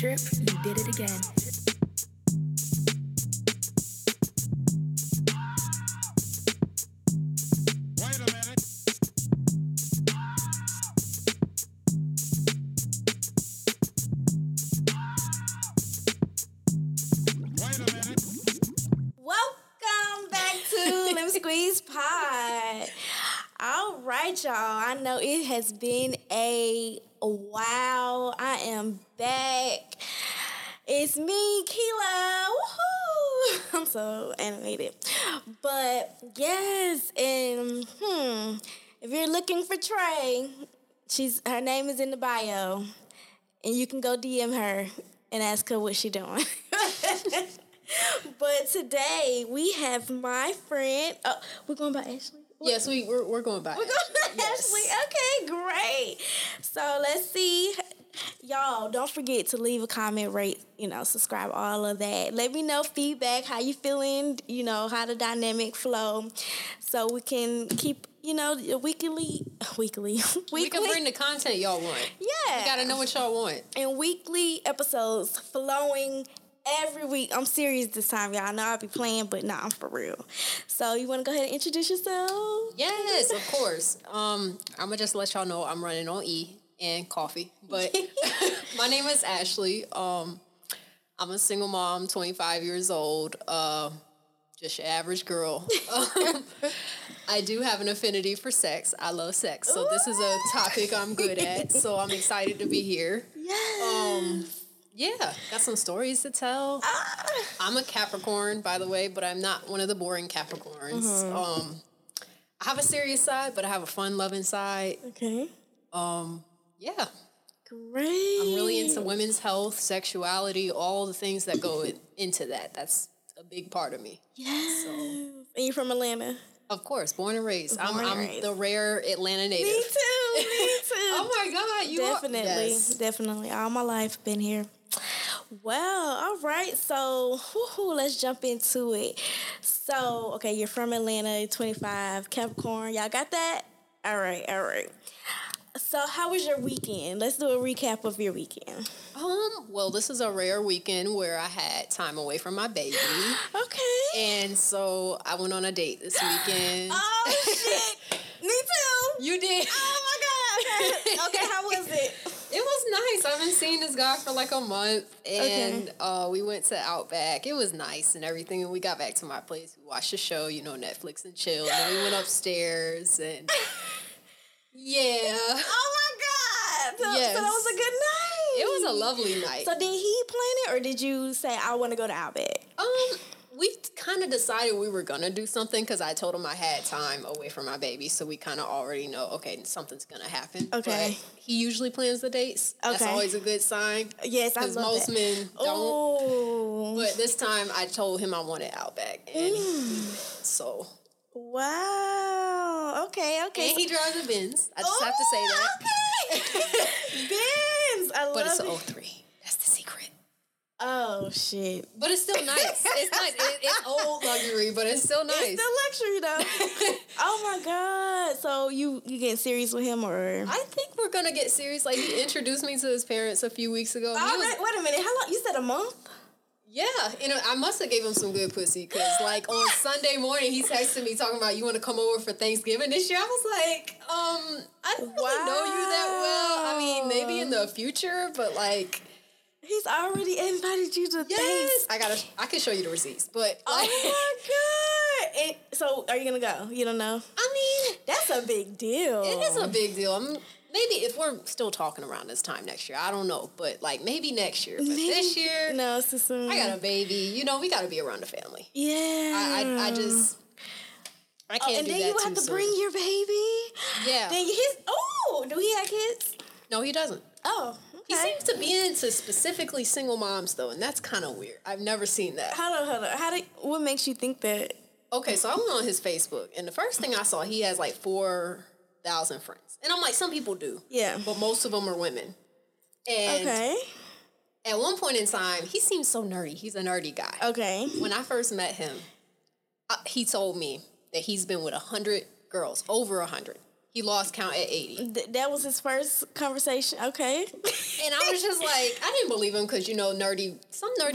Trip, you did it again. Wait a minute. Wait a minute. Welcome back to Limp Squeeze Pod. All right, y'all. I know it has been a wow, I am back. It's me, Keila. Woohoo! I'm so animated. But yes, and if you're looking for Trey, her name is in the bio, and you can go DM her and ask her what she doing. But today we have my friend. Oh, we're going by Ashley. Yes, we're going by. We're going by Ashley. Okay, great. So let's see. Y'all, don't forget to leave a comment, rate, subscribe, all of that. Let me know feedback, how you feeling, how the dynamic flow. So we can keep, weekly. We can bring the content y'all want. Yeah. You got to know what y'all want. And weekly episodes flowing every week. I'm serious this time, y'all. I know I'll be playing, but nah, I'm for real. So you want to go ahead and introduce yourself? Yes, of course. I'm going to just let y'all know I'm running on E and coffee. But my name is Ashley. I'm a single mom, 25 years old, just your average girl. I do have an affinity for sex. I love sex. So this is a topic I'm good at. So I'm excited to be here. Yes. Yeah, got some stories to tell. I'm a Capricorn, by the way, but I'm not one of the boring Capricorns. Mm-hmm. I have a serious side, but I have a fun-loving side. Okay. Yeah. Great. I'm really into women's health, sexuality, all the things that go into that. That's a big part of me. Yes. So. And you're from Atlanta? Of course, born and raised. I'm the rare Atlanta native. Me too. Oh, my God. You definitely. Definitely. All my life been here. Well, all right, so let's jump into it. So, okay, you're from Atlanta, 25, Capricorn. Y'all got that? All right. So how was your weekend? Let's do a recap of your weekend. Well, this is a rare weekend where I had time away from my baby. Okay. And so I went on a date this weekend. Oh, shit. Me too. You did. Oh, my God. Okay, how was it? It was nice. I haven't seen this guy for like a month, and we went to Outback. It was nice and everything, and we got back to my place. We watched a show, Netflix and chill, and then we went upstairs, and yeah. Oh, my God. So that was a good night. It was a lovely night. So did he plan it, or did you say, I want to go to Outback? We kind of decided we were going to do something because I told him I had time away from my baby. So we kind of already know, okay, something's going to happen. Okay. But he usually plans the dates. Okay. That's always a good sign. Yes, I love that. Because most men don't. But this time I told him I wanted Outback. And so. Wow. Okay. And he drives a Benz. I just have to say that. Okay. Benz. I love it. But it's an 03. That's the secret. Oh, shit. But it's still nice. It's nice. It's old luxury, but it's still nice. It's still luxury, though. Oh, my God. So you getting serious with him, or? I think we're going to get serious. Like, he introduced me to his parents a few weeks ago. Wait a minute. How long? You said a month? Yeah. And I must have gave him some good pussy, because, like, on Sunday morning, he texted me talking about, you want to come over for Thanksgiving this year? I was like, I don't really know you that well. I mean, maybe in the future, but, like. He's already invited you to things. I can show you the receipts, but oh my God! And so, are you gonna go? You don't know. I mean, that's a big deal. It is a big deal. Maybe if we're still talking around this time next year, I don't know, but like maybe next year. But this year, no, it's too soon. I got a baby. We got to be around the family. Yeah. I can't do that too soon. And then you have to bring your baby. Yeah. Then do he have kids? No, he doesn't. Oh. He seems to be into specifically single moms, though, and that's kind of weird. I've never seen that. Hold on. What makes you think that? Okay, so I went on his Facebook, and the first thing I saw, he has like 4,000 friends. And I'm like, some people do. Yeah. But most of them are women. And at one point in time, he seems so nerdy. He's a nerdy guy. Okay. When I first met him, he told me that he's been with 100 girls, over 100. He lost count at 80. That was his first conversation. Okay. And I was just like, I didn't believe him because, you know, nerdy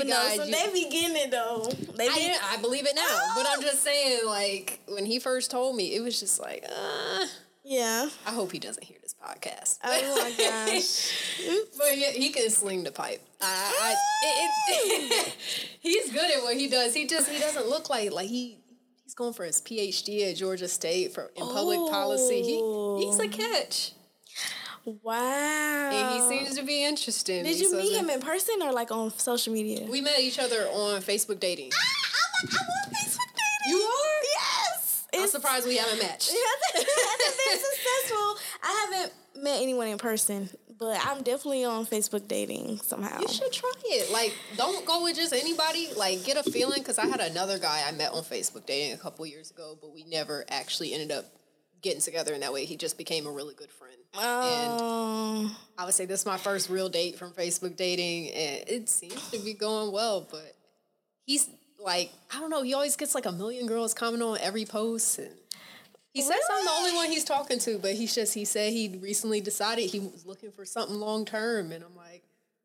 guys. So they be getting it, though. I believe it now. Oh. But I'm just saying, like, when he first told me, it was just like, Yeah. I hope he doesn't hear this podcast. Oh, my gosh. But yeah, he can sling the pipe. He's good at what he does. He doesn't look like he... He's going for his PhD at Georgia State in public policy. He's a catch. Wow. And he seems to be interested. Did you meet him in person or like on social media? We met each other on Facebook dating. I love Facebook dating. You are? Yes. I'm surprised we haven't matched. It hasn't been successful. I haven't met anyone in person, but I'm definitely on Facebook dating somehow. You should try it. Like, don't go with just anybody. Like, get a feeling. Because I had another guy I met on Facebook dating a couple years ago, but we never actually ended up getting together in that way. He just became a really good friend. Oh. And I would say this is my first real date from Facebook dating, and it seems to be going well. But he's, like, I don't know. He always gets, like, 1 million girls commenting on every post, and... He says I'm the only one he's talking to, but he said he recently decided he was looking for something long-term, and I'm like,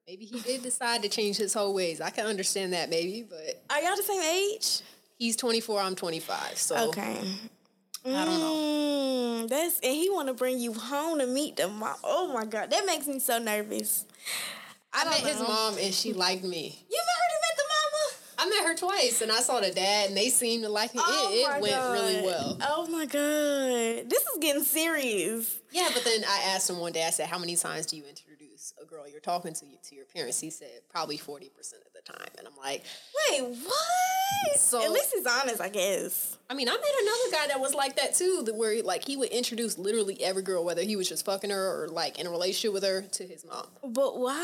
maybe he did decide to change his whole ways. I can understand that maybe, but... Are y'all the same age? He's 24, I'm 25, so... Okay. I don't know. And he want to bring you home to meet the mom. Oh, my God. That makes me so nervous. I met his mom, and she liked me. You met the mama? I met her twice, and I saw the dad, and they seemed to like it. It went really well. Oh, my God. This is getting serious. Yeah, but then I asked him one day, I said, how many times do you introduce a girl you're talking to your parents? He said, probably 40% of the time. And I'm like, wait, what? So, at least he's honest, I guess. I mean, I met another guy that was like that, too, where, like, he would introduce literally every girl, whether he was just fucking her or, like, in a relationship with her, to his mom. But why?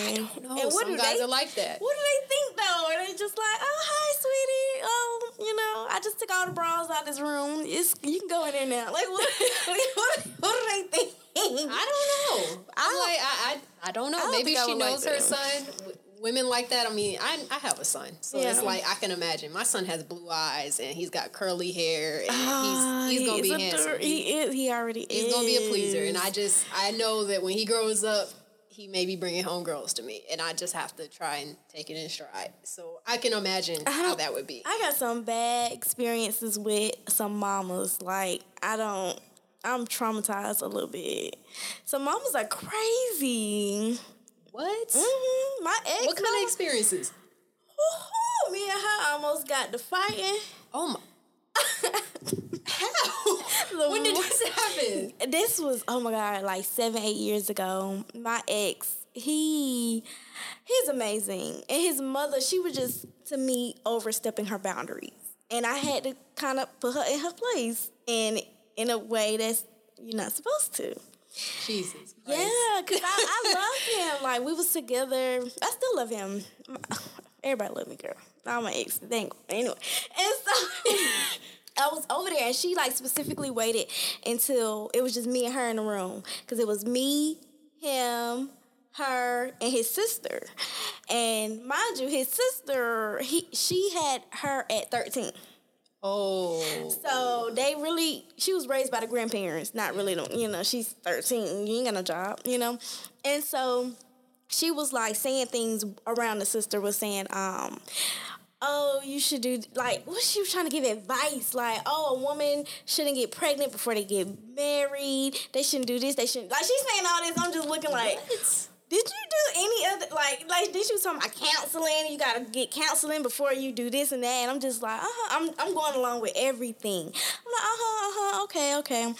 I don't know. And some guys are like that. What do they think, though? Are they just like, oh, hi, sweetie. Oh, you know, I just took all the bras out of this room. You can go in there now. Like, what do they think? I don't know. I don't know. Maybe she knows her son. Women like that. I mean, I have a son, so yeah. It's like I can imagine. My son has blue eyes and he's got curly hair, and he's gonna be handsome. He already is. He's gonna be a pleaser, and I know that when he grows up, he may be bringing home girls to me, and I just have to try and take it in stride. So I can imagine how that would be. I got some bad experiences with some mamas. Like I'm traumatized a little bit. So mamas are crazy. What? Mm-hmm. My ex. What kind of experiences? Woo-hoo, me and her almost got to fighting. Oh my! How? When did this happen? This was oh my God, like 7-8 years ago. My ex, he's amazing, and his mother, she was just to me overstepping her boundaries, and I had to kind of put her in her place, and in a way that's you're not supposed to. Jesus Christ. Yeah, because I love him. Like, we was together. I still love him. Everybody love me, girl. All my ex. Dang. Anyway. And so I was over there, and she, like, specifically waited until it was just me and her in the room. Because it was me, him, her, and his sister. And mind you, his sister, she had her at 13. Oh. So she was raised by the grandparents, not really, you know, she's 13, you ain't got no job, you know. And so she was like saying things around the sister was saying, oh, you should do, like, what she was trying to give advice, like, oh, a woman shouldn't get pregnant before they get married, they shouldn't do this, they shouldn't, like, she's saying all this, I'm just looking like... What? Did you do any other, like, did you talking about counseling? You got to get counseling before you do this and that. And I'm just like, I'm going along with everything. I'm like, okay.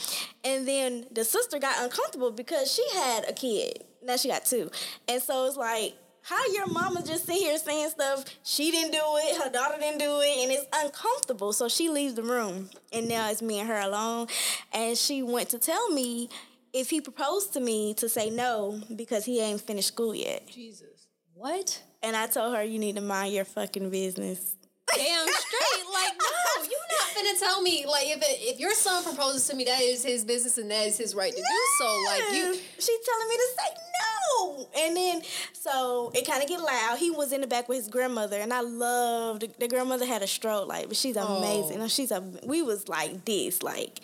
And then the sister got uncomfortable because she had a kid. Now she got two. And so it's like, how your mama just sit here saying stuff, she didn't do it, her daughter didn't do it, and it's uncomfortable. So she leaves the room. And now it's me and her alone. And she went to tell me, if he proposed to me, to say no because he ain't finished school yet. Jesus. What? And I told her, you need to mind your fucking business. Damn straight. Like, no, you're not finna tell me. Like, if your son proposes to me, that is his business and that is his right to do so. Like, you... She's telling me to say no. And then, so, it kind of get loud. He was in the back with his grandmother, and I loved... The grandmother had a stroke, like, but she's amazing. Oh. We was like this, like...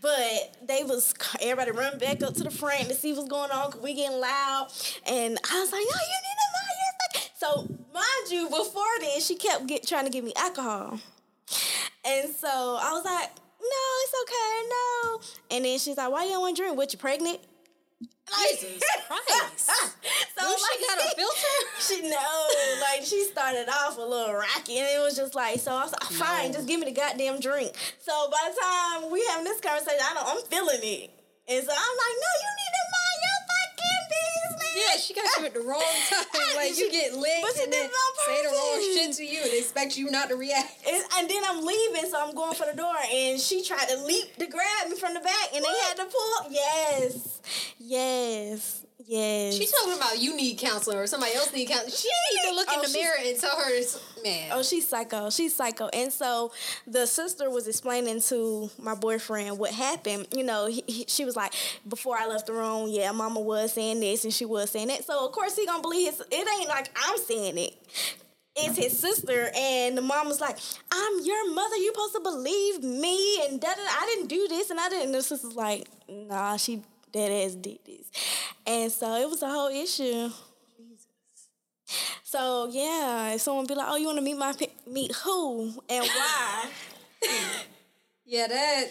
But they was, everybody run back up to the front to see what's going on, cause we getting loud. And I was like, no, you need to mind yourself. So mind you, before then, she kept trying to give me alcohol. And so I was like, no, it's okay, no. And then she's like, why you don't want to drink? What, you pregnant? Like, Jesus Christ. So like, she got a filter? She started off a little rocky, and it was just like, so I was like, fine, just give me the goddamn drink. So by the time we having this conversation, I'm feeling it. And so I'm like, no, you need to mind your fucking business. Yeah, she got you at the wrong time. Like, you get licked, but she and then say the wrong shit to you and expect you not to react. And then I'm leaving, so I'm going for the door, and she tried to leap to grab me from the back, and they had to pull up. Yes. She's talking about you need counseling or somebody else need counseling. She needs to look in the mirror and tell her, man. Oh, she's psycho. And so the sister was explaining to my boyfriend what happened. You know, she was like, before I left the room, yeah, mama was saying this and she was saying that. So, of course, he gonna believe it ain't like I'm saying it. It's his sister, and the mom was like, I'm your mother, you supposed to believe me, and I didn't do this, and I didn't. And the sister's like, nah, she... that ass did this. And so it was a whole issue. Jesus. So, yeah, if someone be like, oh, you want to meet who and why? Yeah,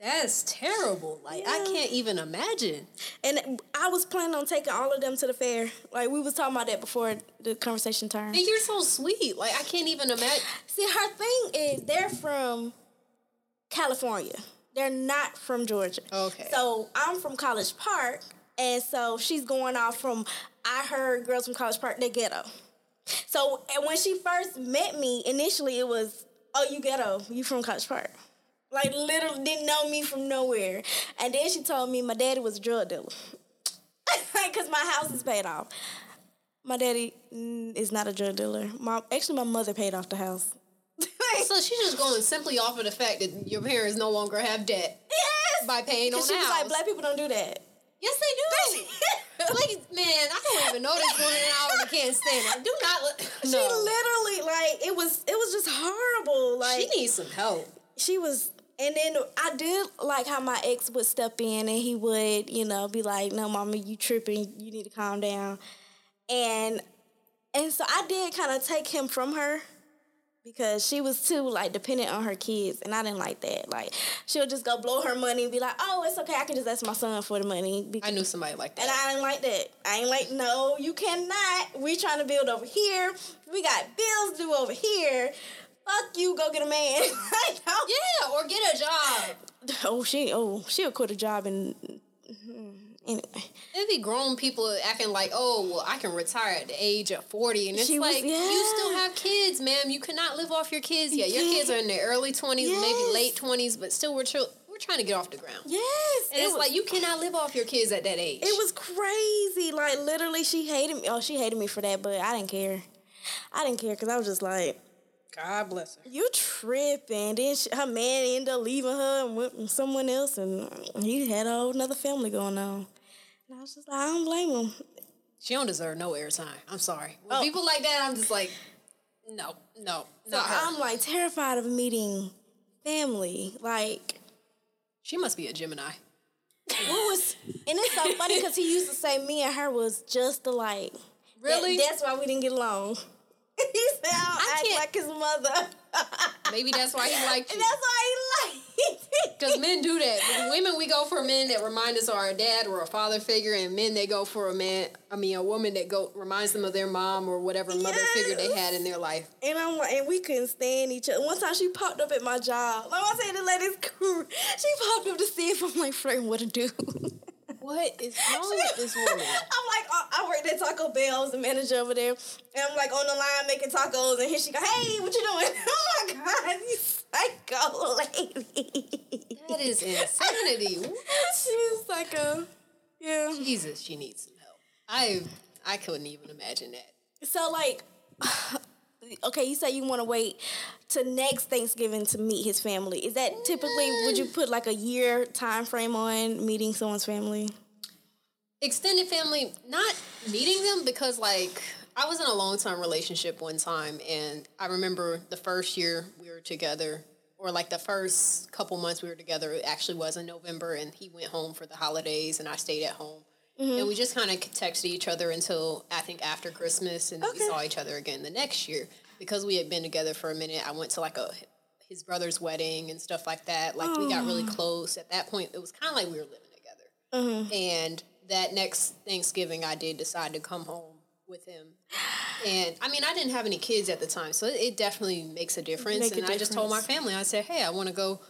that's terrible. Like, yeah. I can't even imagine. And I was planning on taking all of them to the fair. Like, we was talking about that before the conversation turned. And you're so sweet. Like, I can't even imagine. See, her thing is they're from California. They're not from Georgia. Okay. So I'm from College Park, and so she's going off from, I heard girls from College Park, they ghetto. So and when she first met me, initially it was, oh, you ghetto, you from College Park. Like, literally didn't know me from nowhere. And then she told me my daddy was a drug dealer. Because my house is paid off. My daddy is not a drug dealer. My mother paid off the house. So she's just going simply off of the fact that your parents no longer have debt. Yes. By paying on the house. Because she was like, black people don't do that. Yes, they do. Like, man, I don't even know this woman and I can't stand it. Do not. No. She literally, like, it was just horrible. Like, she needs some help. She was, and then I did like how my ex would step in and he would, you know, be like, no, mama, you tripping. You need to calm down. And so I did kind of take him from her. Because she was too, like, dependent on her kids, and I didn't like that. Like, she'll just go blow her money and be like, oh, it's okay, I can just ask my son for the money. I knew somebody like that. And I didn't like that. I ain't like, no, you cannot. We trying to build over here. We got bills due over here. Fuck you, go get a man. Yeah, or get a job. She'll quit a job and... anyway. It'd be grown people acting like, oh, well, I can retire at the age of 40. And it's you still have kids, ma'am. You cannot live off your kids yet. Your kids are in their early 20s, maybe late 20s, but still we're trying to get off the ground. Yes. And it's like, you cannot live off your kids at that age. It was crazy. Like, literally, she hated me. Oh, she hated me for that, but I didn't care. Because I was just like... God bless her. You tripping. Then her man ended up leaving her and went with someone else, and he had a whole nother family going on. And I was just like, I don't blame him. She don't deserve no airtime. I'm sorry. When people like that, I'm just like, no. So not her. I'm, like, terrified of meeting family. Like. She must be a Gemini. And it's so funny because he used to say me and her was just alike. Really? That's why we didn't get along. He said, I act like his mother. Maybe that's why he liked you. That's why he liked it. Because men do that. With women, we go for men that remind us of our dad or a father figure, and men, they go for a woman that reminds them of their mom or whatever mother figure they had in their life. And I'm like, and we couldn't stand each other. One time she popped up at my job. Like I said, the lady's cool. She popped up to see if I'm like, Frank, what to do? What is wrong with this woman? I'm like, I worked at Taco Bell. I was the manager over there. And I'm like on the line making tacos. And here she go, hey, what you doing? Oh, my God. You psycho lady. That is insanity. She's psycho. Yeah. Jesus, she needs some help. I couldn't even imagine that. So, like, okay, you say you want to wait to next Thanksgiving to meet his family. Is that typically, would you put like a year time frame on meeting someone's family? Extended family, not meeting them, because like I was in a long-term relationship one time, and I remember the first year we were together or like the first couple months we were together, it actually was in November, and he went home for the holidays, and I stayed at home. Mm-hmm. And we just kind of texted each other until I think after Christmas, and we saw each other again the next year. Because we had been together for a minute, I went to like his brother's wedding and stuff like that. Like we got really close. At that point, it was kind of like we were living together. Mm-hmm. And that next Thanksgiving, I did decide to come home with him. And I mean, I didn't have any kids at the time, so it definitely makes a difference. I just told my family, I said, hey, I want to go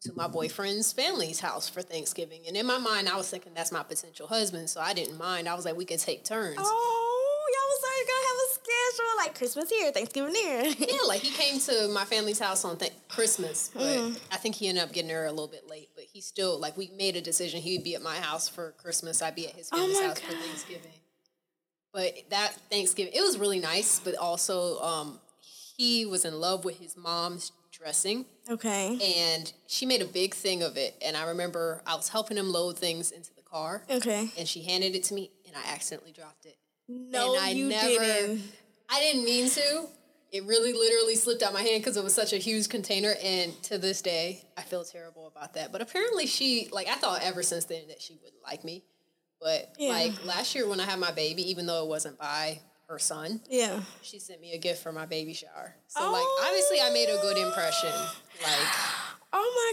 to my boyfriend's family's house for Thanksgiving. And in my mind, I was thinking that's my potential husband, so I didn't mind. I was like, we could take turns. Oh, y'all was like, gonna have a schedule, like Christmas here, Thanksgiving here. Yeah, like he came to my family's house on Christmas, but I think he ended up getting there a little bit late. But he still, like, we made a decision. He'd be at my house for Christmas. I'd be at his family's house for Thanksgiving. But that Thanksgiving, it was really nice, but also he was in love with his mom's dressing. Okay. And she made a big thing of it. And I remember I was helping him load things into the car. Okay. And she handed it to me, and I accidentally dropped it. No, you didn't. I didn't mean to. It really literally slipped out my hand because it was such a huge container. And to this day, I feel terrible about that. But apparently she, like, I thought ever since then that she wouldn't like me. But, like, last year when I had my baby, even though it wasn't by her son, she sent me a gift for my baby shower. So, like, obviously I made a good impression. Like, oh, my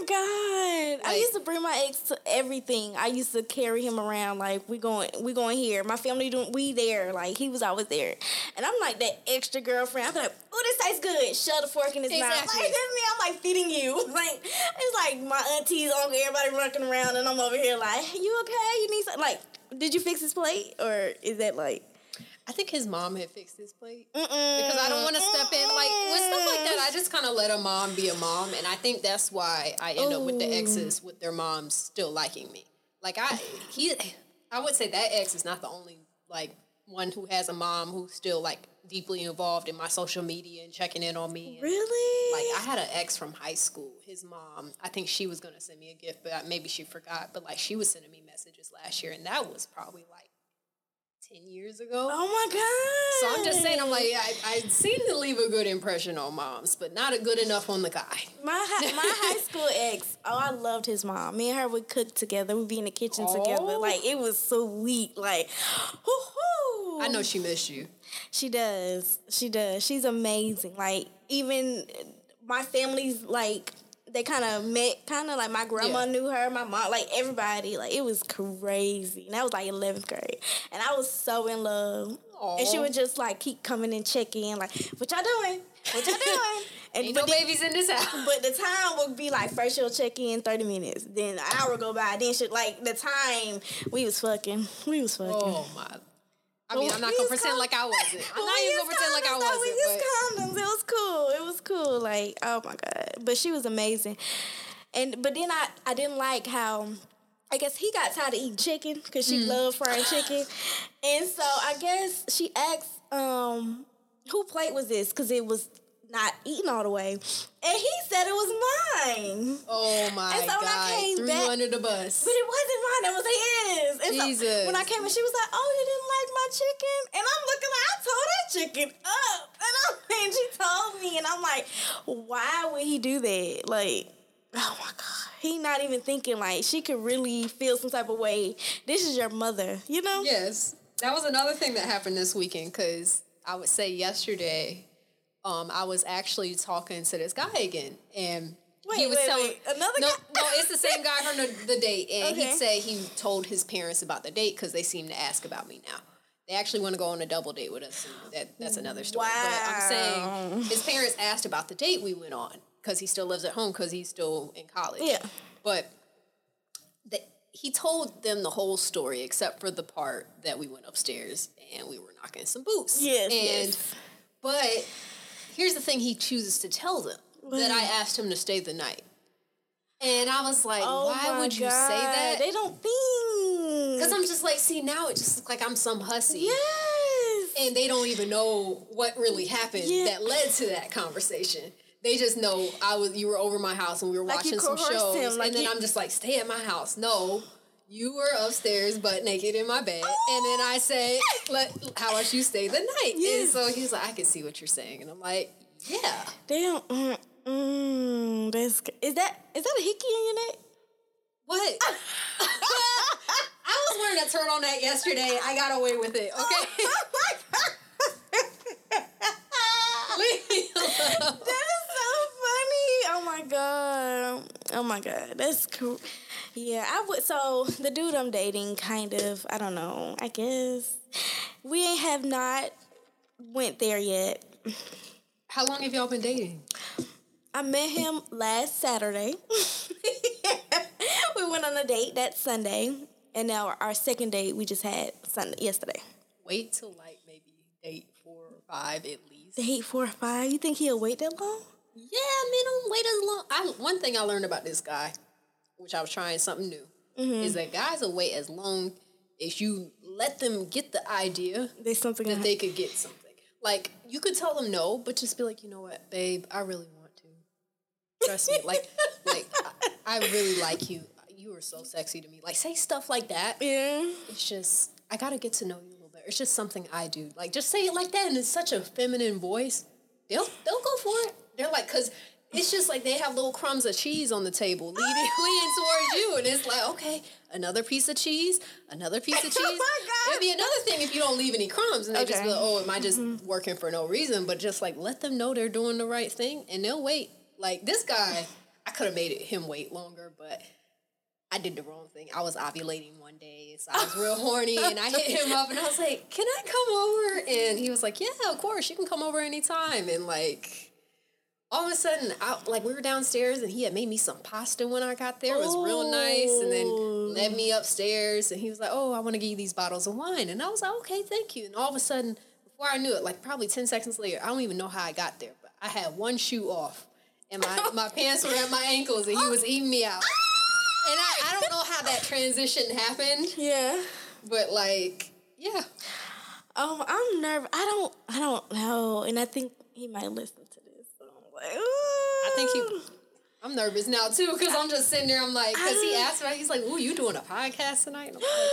God. Like, I used to bring my ex to everything. I used to carry him around, like, we going here. My family, we there. Like, he was always there. And I'm like that extra girlfriend. I'm like, oh, this tastes good. Shove the fork in his mouth. Like, this me, I'm, like, feeding you. Like, it's like my aunties, uncle, everybody running around, and I'm over here like, you okay? You need something? Like, did you fix his plate, or is that like... I think his mom had fixed his plate. Mm-mm. Because I don't want to step in. Like, with stuff like that, I just kind of let a mom be a mom, and I think that's why I end up with the exes with their moms still liking me. Like, I would say that ex is not the only, like, one who has a mom who's still, like, deeply involved in my social media and checking in on me. And, really? Like, I had an ex from high school. His mom, I think she was going to send me a gift, but maybe she forgot. But, like, she was sending me messages last year, and that was probably, like, 10 years ago. Oh, my God. So I'm just saying, I'm like, I seem to leave a good impression on moms, but not a good enough on the guy. My high school ex, I loved his mom. Me and her would cook together. We'd be in the kitchen together. Like, it was sweet. Like, whoo-hoo. I know she missed you. She does. She does. She's amazing. Like, even my family's, like... They kind of met, kind of like my grandma knew her, my mom, like everybody. Like, it was crazy. And that was like 11th grade. And I was so in love. Aww. And she would just like keep coming and checking in, like, what y'all doing? What y'all doing? And ain't no babies in this house. But the time would be like, first she'll check in 30 minutes, then an hour go by, then she, like, the time we was fucking. Oh, my. I mean, I'm not going to pretend like I wasn't. I'm not even going to pretend like I wasn't. We used condoms. It was cool. It was cool. Like, oh, my God. But she was amazing. But then I didn't like how, I guess he got tired of eating chicken because she loved fried chicken. And so I guess she asked, who plate was this? Because it was not eaten all the way. And he said it was mine. Oh, my God. And so when I came back. Threw you under the bus. But it wasn't mine. It was his. And Jesus. So when I came in, she was like, oh, you didn't like my chicken? And I'm looking like, I tore that chicken up. And she told me. And I'm like, why would he do that? Like, oh, my God. He not even thinking, like, she could really feel some type of way. This is your mother, you know? Yes. That was another thing that happened this weekend, because I would say yesterday... I was actually talking to this guy again, and he was telling another guy. No, it's the same guy from the date, and he'd say he told his parents about the date because they seem to ask about me now. They actually want to go on a double date with us. That's another story. Wow. But I'm saying his parents asked about the date we went on because he still lives at home because he's still in college. Yeah, but he told them the whole story except for the part that we went upstairs and we were knocking some boots. Yes. But. Here's the thing he chooses to tell them, that I asked him to stay the night. And I was like, why would you say that? They don't think. Because I'm just like, see, now it just looks like I'm some hussy. Yes. And they don't even know what really happened that led to that conversation. They just know you were over my house and we were watching some shows. Then I'm just like, stay at my house. No. You were upstairs butt naked in my bed, and then I said, how about you stay the night? Yes. And so he's like, I can see what you're saying. And I'm like, yeah. They don't... Is that a hickey in your neck? What? I was wearing a turtleneck yesterday. I got away with it. Okay. Oh my God. That is so funny. Oh my god. That's cool. Yeah, I would. So the dude I'm dating, kind of, I don't know, I guess we have not went there yet. How long have y'all been dating? I met him last Saturday. We went on a date that Sunday, and now our second date we just had yesterday. Wait till like maybe date 4 or 5 at least. Date 4 or 5? You think he'll wait that long? Yeah, men don't wait as long. One thing I learned about this guy, which I was trying something new, is that guys will wait as long as you let them get the idea that they could get something. Like, you could tell them no, but just be like, you know what, babe, I really want to. Trust me. Like I really like you. You are so sexy to me. Like, say stuff like that. Yeah. It's just, I got to get to know you a little bit. It's just something I do. Like, just say it like that, and it's such a feminine voice. They'll go for it. They're like, because it's just like they have little crumbs of cheese on the table leading towards you. And it's like, okay, another piece of cheese. Oh my God. It'd be another thing if you don't leave any crumbs. And they just be like, oh, am I just working for no reason? But just like let them know they're doing the right thing, and they'll wait. Like this guy, I could have made him wait longer, but I did the wrong thing. I was ovulating one day, so I was real horny, and I hit him up, and I was like, can I come over? And he was like, yeah, of course, you can come over anytime. And like... all of a sudden, we were downstairs, and he had made me some pasta when I got there. It was real nice, and then led me upstairs, and he was like, oh, I want to give you these bottles of wine. And I was like, okay, thank you. And all of a sudden, before I knew it, like probably 10 seconds later, I don't even know how I got there, but I had one shoe off, and my pants were at my ankles, and he was eating me out. And I don't know how that transition happened. Yeah. But, like, yeah. Oh, I'm nervous. I don't know, and I think he might listen to this. Like, I think I'm nervous now too, because I'm just sitting there. I'm like, because he asked me, he's like, "Ooh, you doing a podcast tonight?" And I'm like,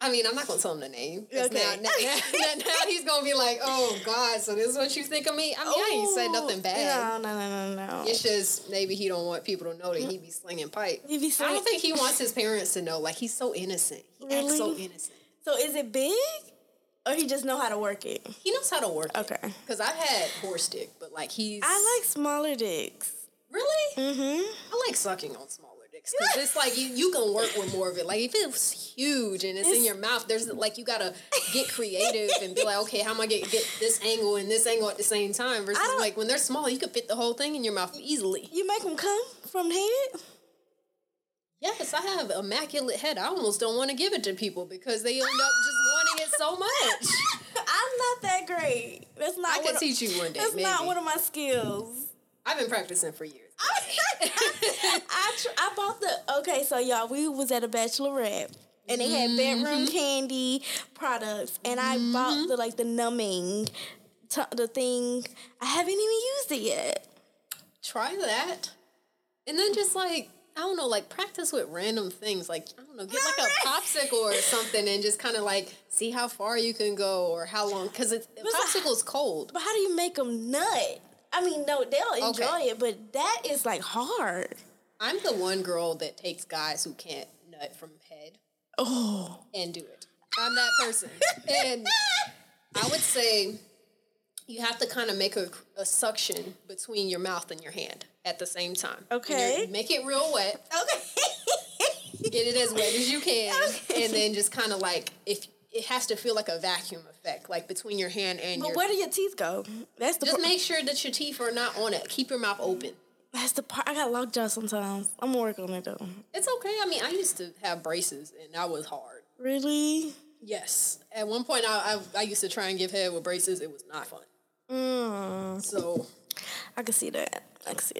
I mean, I'm not gonna tell him the name. Okay. Now he's gonna be like, "Oh God, so this is what you think of me?" I mean, I ain't said nothing bad. No. It's just maybe he don't want people to know that he be slinging pipe. I don't think he wants his parents to know. Like, he's so innocent. He acts so innocent. So is it big? Or he just know how to work it? He knows how to work it. Okay. Because I've had horse dick, but, like, I like smaller dicks. Really? Mm-hmm. I like sucking on smaller dicks. Because it's like, you can work with more of it. Like, if it was huge and it's in your mouth, there's, like, you got to get creative and be like, okay, how am I going to get this angle and this angle at the same time? Versus, like, when they're small, you can fit the whole thing in your mouth easily. You make them come from head? Yes, I have immaculate head. I almost don't want to give it to people because they end up just wanting it so much. I'm not that great. That's not. I can teach you one day. That's maybe. Not one of my skills. I've been practicing for years. I bought the. Okay, so y'all, we was at a bachelorette and they had bedroom candy products, and I bought the numbing, the thing. I haven't even used it yet. Try that, and then just like. I don't know, like, practice with random things. Like, I don't know, get, like, a popsicle or something and just kind of, like, see how far you can go or how long. Because popsicle's cold. But how do you make them nut? I mean, no, they'll enjoy it, but that is, like, hard. I'm the one girl that takes guys who can't nut from head and do it. I'm that person. And I would say you have to kind of make a suction between your mouth and your hand at the same time. Okay. Make it real wet. Okay. Get it as wet as you can. Okay. And then just kind of like, if it has to feel like a vacuum effect, like between your hand and your... But where do your teeth go? That's the. Just make sure that your teeth are not on it. Keep your mouth open. That's the part. I got lockjaw sometimes. I'm going to work on it, though. It's okay. I mean, I used to have braces, and that was hard. Really? Yes. At one point, I used to try and give head with braces. It was not fun. So... I can see that. Just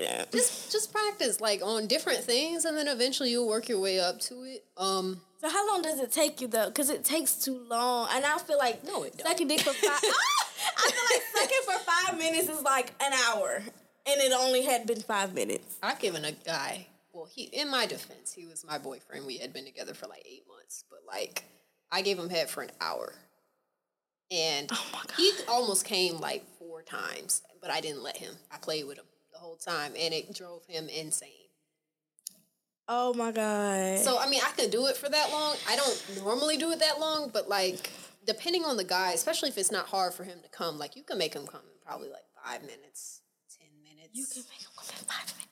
practice, like, on different things, and then eventually you'll work your way up to it. So how long does it take you, though? Because it takes too long. And I feel like sucking dick for 5 minutes is like an hour. And it only had been 5 minutes. I've given a guy, in my defense, he was my boyfriend. We had been together for like 8 months. But, like, I gave him head for an hour. And he almost came like 4 times, but I didn't let him. I played with him the whole time, and it drove him insane. Oh, my God. So, I mean, I could do it for that long. I don't normally do it that long, but, like, depending on the guy, especially if it's not hard for him to come, like, you can make him come in probably, like, 5 minutes, 10 minutes. You can make him come in 5 minutes.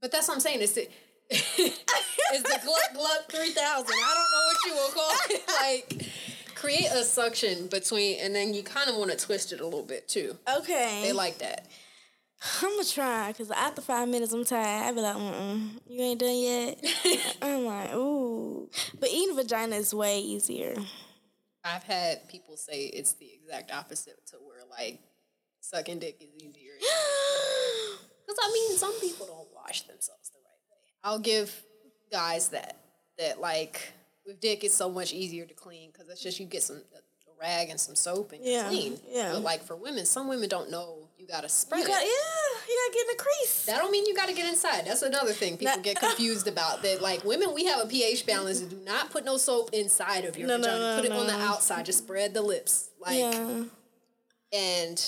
But that's what I'm saying. It's the Gluck Gluck 3000. I don't know what you will call it. Like, create a suction between, and then you kind of want to twist it a little bit, too. Okay. They like that. I'm going to try, because after 5 minutes, I'm tired. I be like, you ain't done yet? I'm like, ooh. But eating vagina is way easier. I've had people say it's the exact opposite to where, like, sucking dick is easier. Because, I mean, some people don't wash themselves the right way. I'll give guys that, like, with dick it's so much easier to clean because it's just you get a rag and some soap and you're clean. Yeah. But, like, for women, some women don't know you got to spread it. You got to get in the crease. That don't mean you got to get inside. That's another thing people get confused about. That, like, women, we have a pH balance. Do not put no soap inside of your vagina. Put it on the outside. Just spread the lips. Like, and,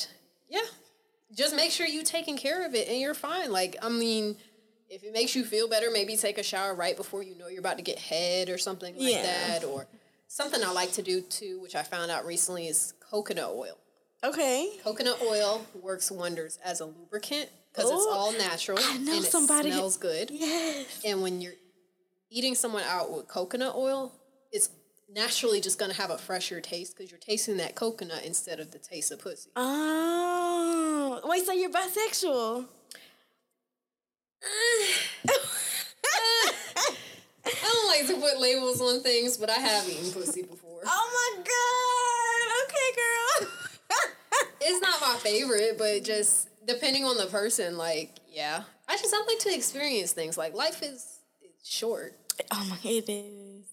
just make sure you're taking care of it and you're fine. Like, I mean, if it makes you feel better, maybe take a shower right before you know you're about to get head or something like that. Or something I like to do, too, which I found out recently, is coconut oil. Okay. Coconut oil works wonders as a lubricant because it's all natural and it smells good. Yes. And when you're eating someone out with coconut oil, it's naturally just going to have a fresher taste because you're tasting that coconut instead of the taste of pussy. Oh. Wait, so you're bisexual? I don't like to put labels on things, but I have eaten pussy before. Oh, my God. Okay, girl. It's not my favorite, but just depending on the person, like, I like to experience things. Like, life is short. Oh, my goodness.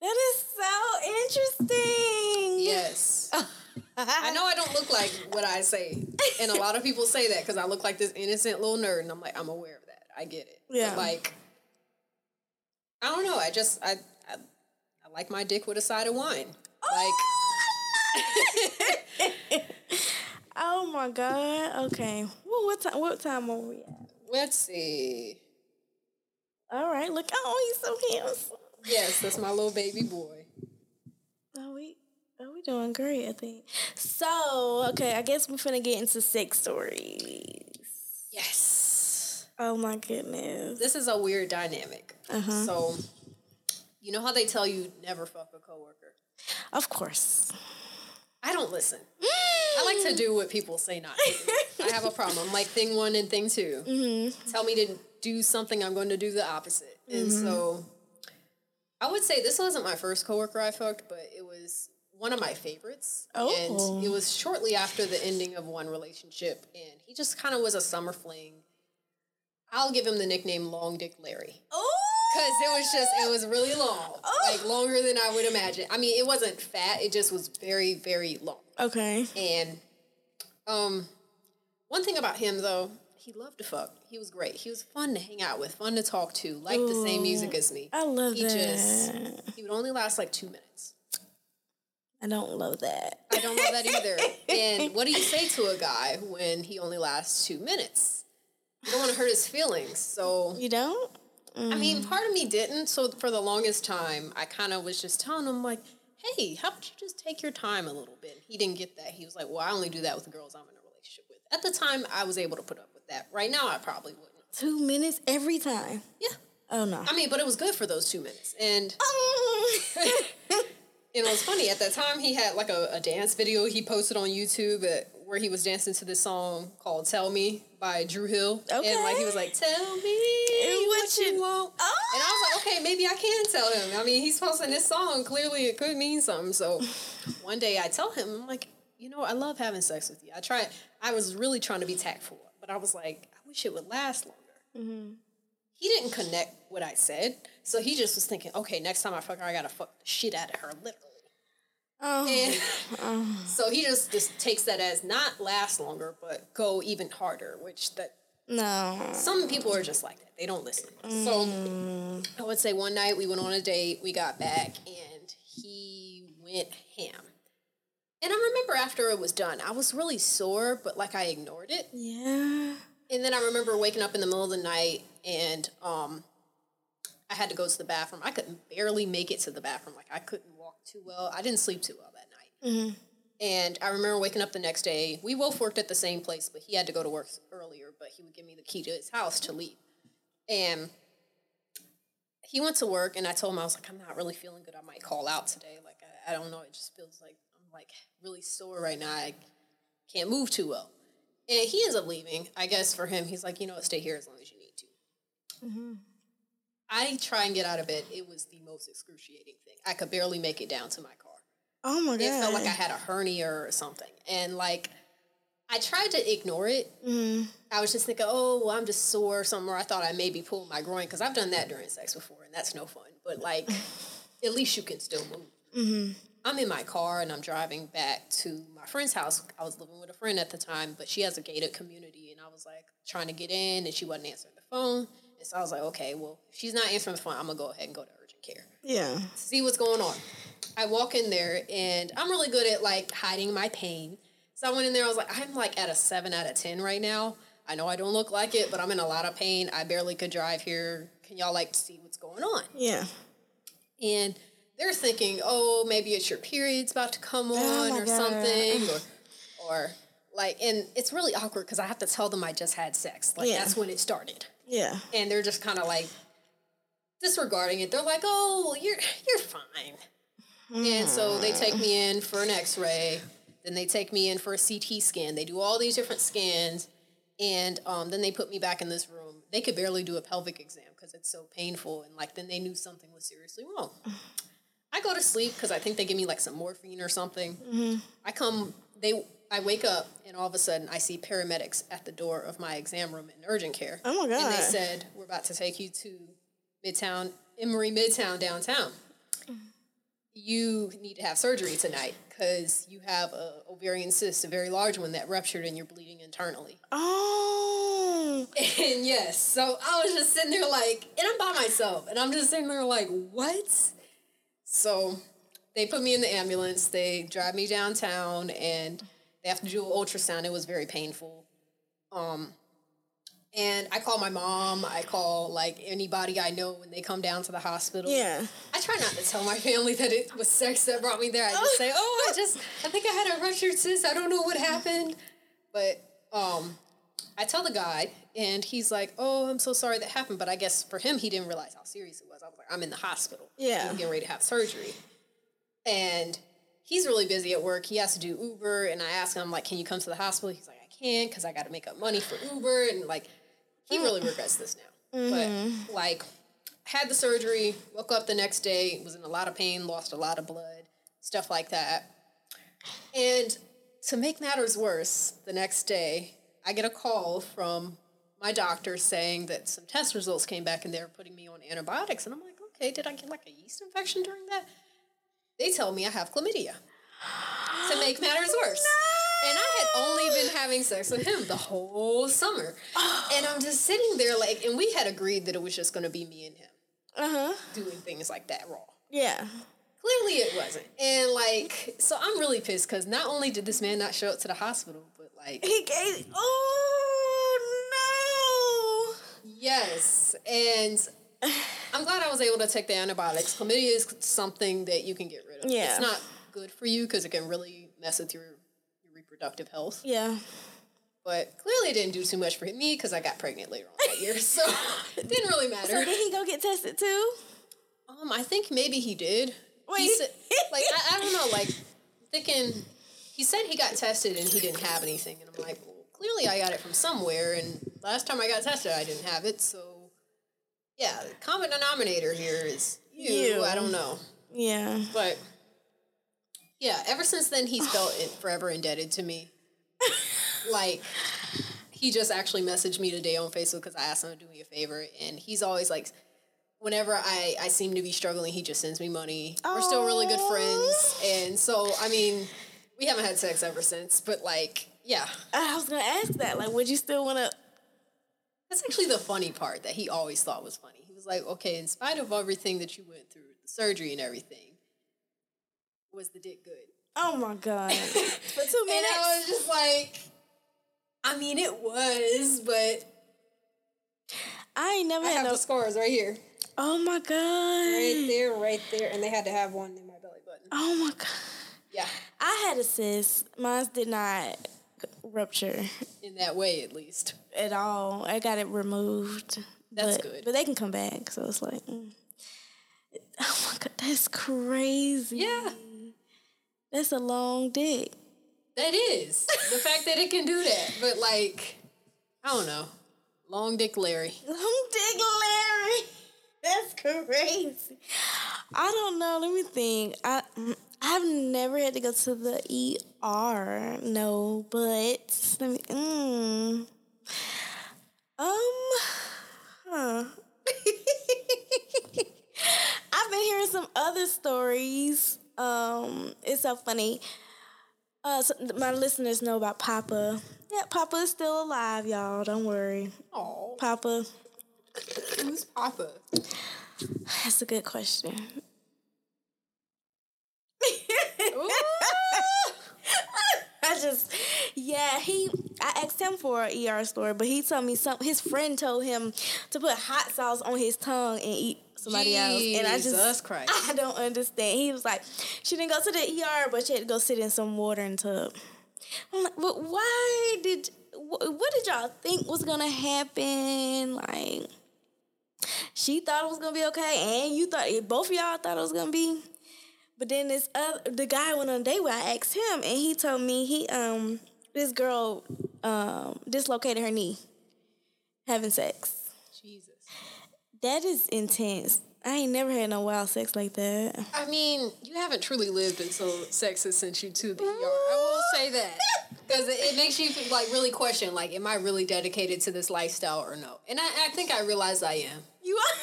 It is. That is so interesting. Yes. I know I don't look like what I say, and a lot of people say that because I look like this innocent little nerd, and I'm like, I'm aware of that. I get it. Yeah. But, like, I don't know. I just, I like my dick with a side of wine. Like... Oh, my God. Okay. Well, what time are we at? Let's see. All right. Look. Oh, he's so handsome. Yes, that's my little baby boy. Are we doing great, I think. So, okay, I guess we're finna get into sex stories. Yes. Oh, my goodness. This is a weird dynamic. Uh-huh. So, you know how they tell you never fuck a coworker? Of course. I don't listen. I like to do what people say not to do. I have a problem. Like, thing one and thing two. Mm-hmm. Tell me to do something, I'm going to do the opposite. Mm-hmm. And so, I would say this wasn't my first coworker I fucked, but it was one of my favorites. Oh. And it was shortly after the ending of one relationship, and he just kind of was a summer fling. I'll give him the nickname Long Dick Larry. Oh! Because it was really long. Oh. Like, longer than I would imagine. I mean, it wasn't fat. It just was very, very long. Okay. And one thing about him, though, he loved to fuck. He was great. He was fun to hang out with, fun to talk to, liked the same music as me. I love that. He would only last, like, 2 minutes. I don't love that. I don't love that either. And what do you say to a guy when he only lasts 2 minutes? You don't want to hurt his feelings, so... You don't? I mean, part of me didn't, so for the longest time, I kind of was just telling him, like, hey, how about you just take your time a little bit? He didn't get that. He was like, well, I only do that with the girls I'm in a relationship with. At the time, I was able to put up with that. Right now, I probably wouldn't. 2 minutes every time? Yeah. Oh, no. I mean, but it was good for those 2 minutes. And it was funny. At that time, he had, like, a dance video he posted on YouTube where he was dancing to this song called Tell Me by Drew Hill. Okay. And, like, he was like, tell me what you want. Oh. And I was like, okay, maybe I can tell him. I mean, he's posting this song. Clearly, it could mean something. So one day I tell him, I'm like, you know, I love having sex with you. I was really trying to be tactful, but I was like, I wish it would last longer. Mm-hmm. He didn't connect what I said. So he just was thinking, okay, next time I fuck her, I got to fuck the shit out of her, literally. Oh. And so he just takes that as not last longer, but go even harder, which that... No. Some people are just like that. They don't listen. So I would say one night we went on a date, we got back, and he went ham. And I remember after it was done, I was really sore, but, like, I ignored it. Yeah. And then I remember waking up in the middle of the night and I had to go to the bathroom. I could barely make it to the bathroom. Like, I couldn't walk too well. I didn't sleep too well that night. Mm-hmm. And I remember waking up the next day. We both worked at the same place, but he had to go to work earlier, but he would give me the key to his house to leave. And he went to work, and I told him, I was like, I'm not really feeling good. I might call out today. Like, I don't know. It just feels like I'm, like, really sore right now. I can't move too well. And he ends up leaving. I guess for him, he's like, you know what, stay here as long as you need to. Mm-hmm. I try and get out of bed. It was the most excruciating thing. I could barely make it down to my car. Oh, my God. It felt like I had a hernia or something. And, like, I tried to ignore it. Mm. I was just thinking, oh, well, I'm just sore or something. Or I thought I maybe pulled my groin, because I've done that during sex before, and that's no fun. But, like, at least you can still move. Mm-hmm. I'm in my car, and I'm driving back to my friend's house. I was living with a friend at the time, but she has a gated community. And I was, like, trying to get in, and she wasn't answering the phone. And so I was like, okay, well, if she's not answering the phone, I'm going to go ahead and go to urgent care. Yeah. See what's going on. I walk in there, and I'm really good at, like, hiding my pain. So I went in there. I was like, I'm, like, at a 7 out of 10 right now. I know I don't look like it, but I'm in a lot of pain. I barely could drive here. Can y'all, like, see what's going on? Yeah. And they're thinking, oh, maybe it's your period's about to come on something. Or, like, and it's really awkward because I have to tell them I just had sex. Like, that's when it started. Yeah. And they're just kind of, like, disregarding it. They're like, oh, you're fine. And so they take me in for an x-ray. Then they take me in for a CT scan. They do all these different scans. And then they put me back in this room. They could barely do a pelvic exam because it's so painful. And, like, then they knew something was seriously wrong. I go to sleep because I think they give me, like, some morphine or something. Mm-hmm. I wake up, and all of a sudden I see paramedics at the door of my exam room in urgent care. Oh, my God. And they said, we're about to take you to Emory Midtown downtown. You need to have surgery tonight because you have an ovarian cyst, a very large one that ruptured, and you're bleeding internally. Oh. And yes, so I was just sitting there like, and I'm by myself, and I'm just sitting there like, what? So they put me in the ambulance. They drive me downtown, and they have to do an ultrasound. It was very painful. And I call my mom. I call, like, anybody I know when they come down to the hospital. Yeah. I try not to tell my family that it was sex that brought me there. I just say, oh, I think I had a ruptured cyst. I don't know what happened. But I tell the guy, and he's like, oh, I'm so sorry that happened. But I guess for him, he didn't realize how serious it was. I was like, I'm in the hospital. Yeah. I'm getting ready to have surgery. And he's really busy at work. He has to do Uber. And I ask him, like, can you come to the hospital? He's like, I can't because I got to make up money for Uber. And, like, he really regrets this now. Mm-hmm. But, like, had the surgery, woke up the next day, was in a lot of pain, lost a lot of blood, stuff like that. And to make matters worse, the next day, I get a call from my doctor saying that some test results came back and they were putting me on antibiotics. And I'm like, okay, did I get, like, a yeast infection during that? They tell me I have chlamydia. To make matters worse. No! And I had only been having sex with him the whole summer. Oh. And I'm just sitting there like, and we had agreed that it was just going to be me and him. Uh-huh. Doing things like that raw. Yeah. Clearly it wasn't. And like, so I'm really pissed because not only did this man not show up to the hospital, but like. Oh no. Yes. And I'm glad I was able to take the antibiotics. Chlamydia is something that you can get rid of. Yeah. It's not good for you because it can really mess with your reproductive health. Yeah. But clearly it didn't do too much for me because I got pregnant later on that year. So it didn't really matter. So did he go get tested too? I think maybe he did. Wait. He said, like, I don't know, like, thinking, he said he got tested and he didn't have anything. And I'm like, well, clearly I got it from somewhere. And last time I got tested, I didn't have it. So, yeah, the common denominator here is you. I don't know. Yeah. But yeah, ever since then, he's felt forever indebted to me. Like, he just actually messaged me today on Facebook because I asked him to do me a favor. And he's always like, whenever I seem to be struggling, he just sends me money. Aww. We're still really good friends. And so, I mean, we haven't had sex ever since. But, like, yeah. I was going to ask that. Like, would you still want to? That's actually the funny part that he always thought was funny. He was like, okay, in spite of everything that you went through, the surgery and everything, was the dick good? Oh, my God. For 2 minutes. And I was just like, I mean, it was, but I ain't never had no scars right here. Oh my god! Right there, and they had to have one in my belly button. Oh my god! Yeah, I had a cyst. Mine did not rupture in that way, at least at all. I got it removed. That's good. But they can come back, so it's like, oh my god, that's crazy. Yeah, that's a long dick. That is the fact that it can do that, but like, I don't know, long dick Larry. Long dick Larry. That's crazy. I don't know. Let me think. I've never had to go to the ER. No, but let me. I've been hearing some other stories. It's so funny. So my listeners know about Papa. Yeah, Papa is still alive, y'all. Don't worry. Oh, Papa. Who's Papa? That's a good question. I asked him for an ER story, but he told me his friend told him to put hot sauce on his tongue and eat somebody else. And I just, Jesus Christ. I don't understand. He was like, she didn't go to the ER, but she had to go sit in some watering tub. I'm like, but why did... What did y'all think was going to happen? Like, she thought it was going to be okay, and you thought, both of y'all thought it was going to be. But then the guy went on a date where I asked him, and he told me this girl dislocated her knee having sex. Jesus. That is intense. I ain't never had no wild sex like that. I mean, you haven't truly lived until sex has sent you to the ER. I will say that. Because it makes you, like, really question, like, am I really dedicated to this lifestyle or no? And I think I realize I am. You are?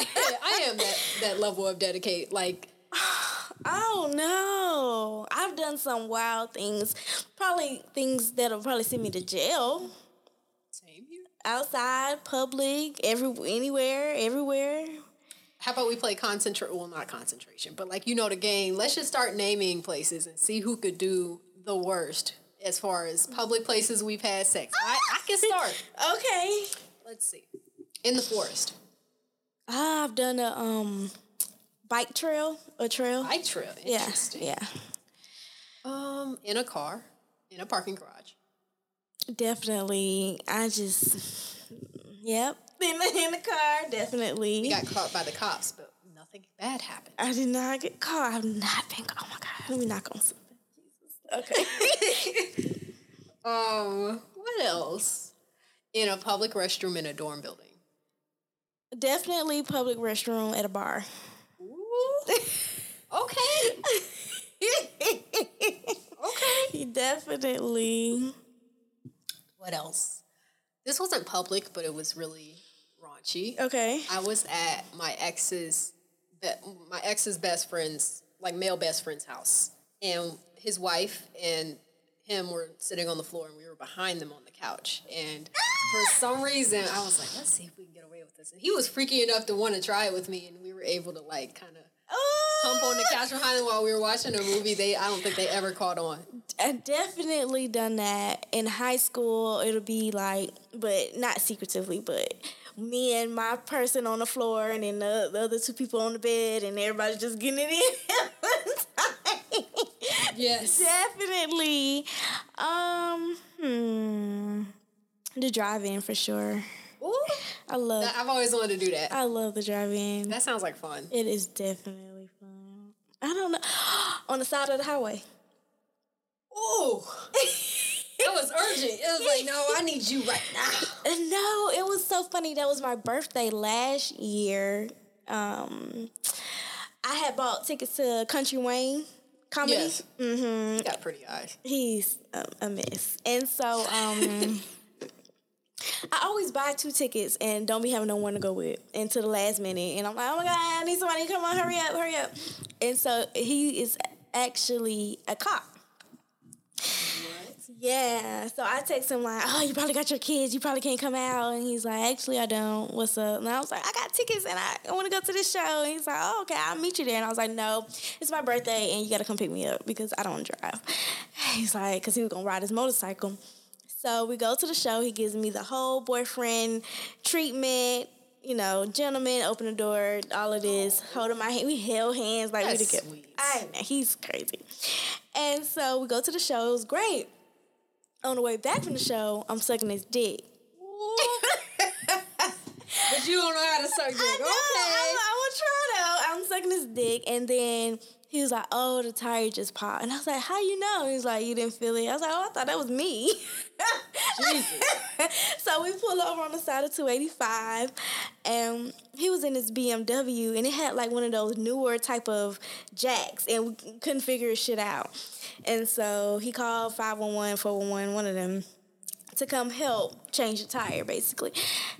I am that level of dedicate. Like, oh, no. I've done some wild things. Probably things that'll probably send me to jail. Same here. Outside, public, everywhere. How about we play not concentration, but, like, you know the game. Let's just start naming places and see who could do the worst. As far as public places we've had sex. I can start. Okay. Let's see. In the forest. I've done a bike trail. Bike trail. Interesting. Yeah. In a car. In a parking garage. Definitely. Yep. In the car. Definitely. We got caught by the cops, but nothing bad happened. I did not get caught. I've not been caught. Oh, my God. Let me knock on something. Okay. What else? In a public restroom in a dorm building. Definitely public restroom at a bar. Ooh. Okay. Okay. Definitely. What else? This wasn't public, but it was really raunchy. Okay. I was at my ex's best friend's, like, male best friend's house, and his wife and him were sitting on the floor, and we were behind them on the couch. And for some reason, I was like, let's see if we can get away with this. And he was freaky enough to want to try it with me, and we were able to, like, kind of hump on the couch behind him while we were watching a movie. I don't think they ever caught on. I definitely done that. In high school, it'll be like, but not secretively, but me and my person on the floor, and then the other two people on the bed, and everybody's just getting it in. Yes. Definitely. The drive-in for sure. Ooh. I've always wanted to do that. I love the drive-in. That sounds like fun. It is definitely fun. I don't know. On the side of the highway. Ooh. That was urgent. It was like, no, I need you right now. No, it was so funny. That was my birthday last year. I had bought tickets to Country Wayne comedy. Yes. Mm-hmm. He's got pretty eyes. He's a mess. And so I always buy two tickets and don't be having no one to go with until the last minute. And I'm like, oh, my God, I need somebody. Come on, hurry up. And so he is actually a cop. What? Yeah. So I text him like, oh, you probably got your kids. You probably can't come out. And he's like, actually, I don't. What's up? And I was like, I got tickets and I want to go to this show. And he's like, oh, okay, I'll meet you there. And I was like, no, it's my birthday and you got to come pick me up because I don't drive. He's like, because he was going to ride his motorcycle. So we go to the show. He gives me the whole boyfriend treatment. You know, gentleman, open the door, all of this, holding my hand. We held hands like we together. Sweet. I know, he's crazy. And so we go to the show. It was great. On the way back from the show, I'm sucking his dick. But you don't know how to suck dick. I know. Okay. I'm a try though. I'm sucking his dick, and then he was like, "Oh, the tire just popped," and I was like, "How you know?" He was like, "You didn't feel it." I was like, "Oh, I thought that was me." Jesus. So we pull over on the side of 285, and he was in his BMW, and it had like one of those newer type of jacks, and we couldn't figure his shit out. And so he called 511, 411, one of them, to come help change the tire, basically.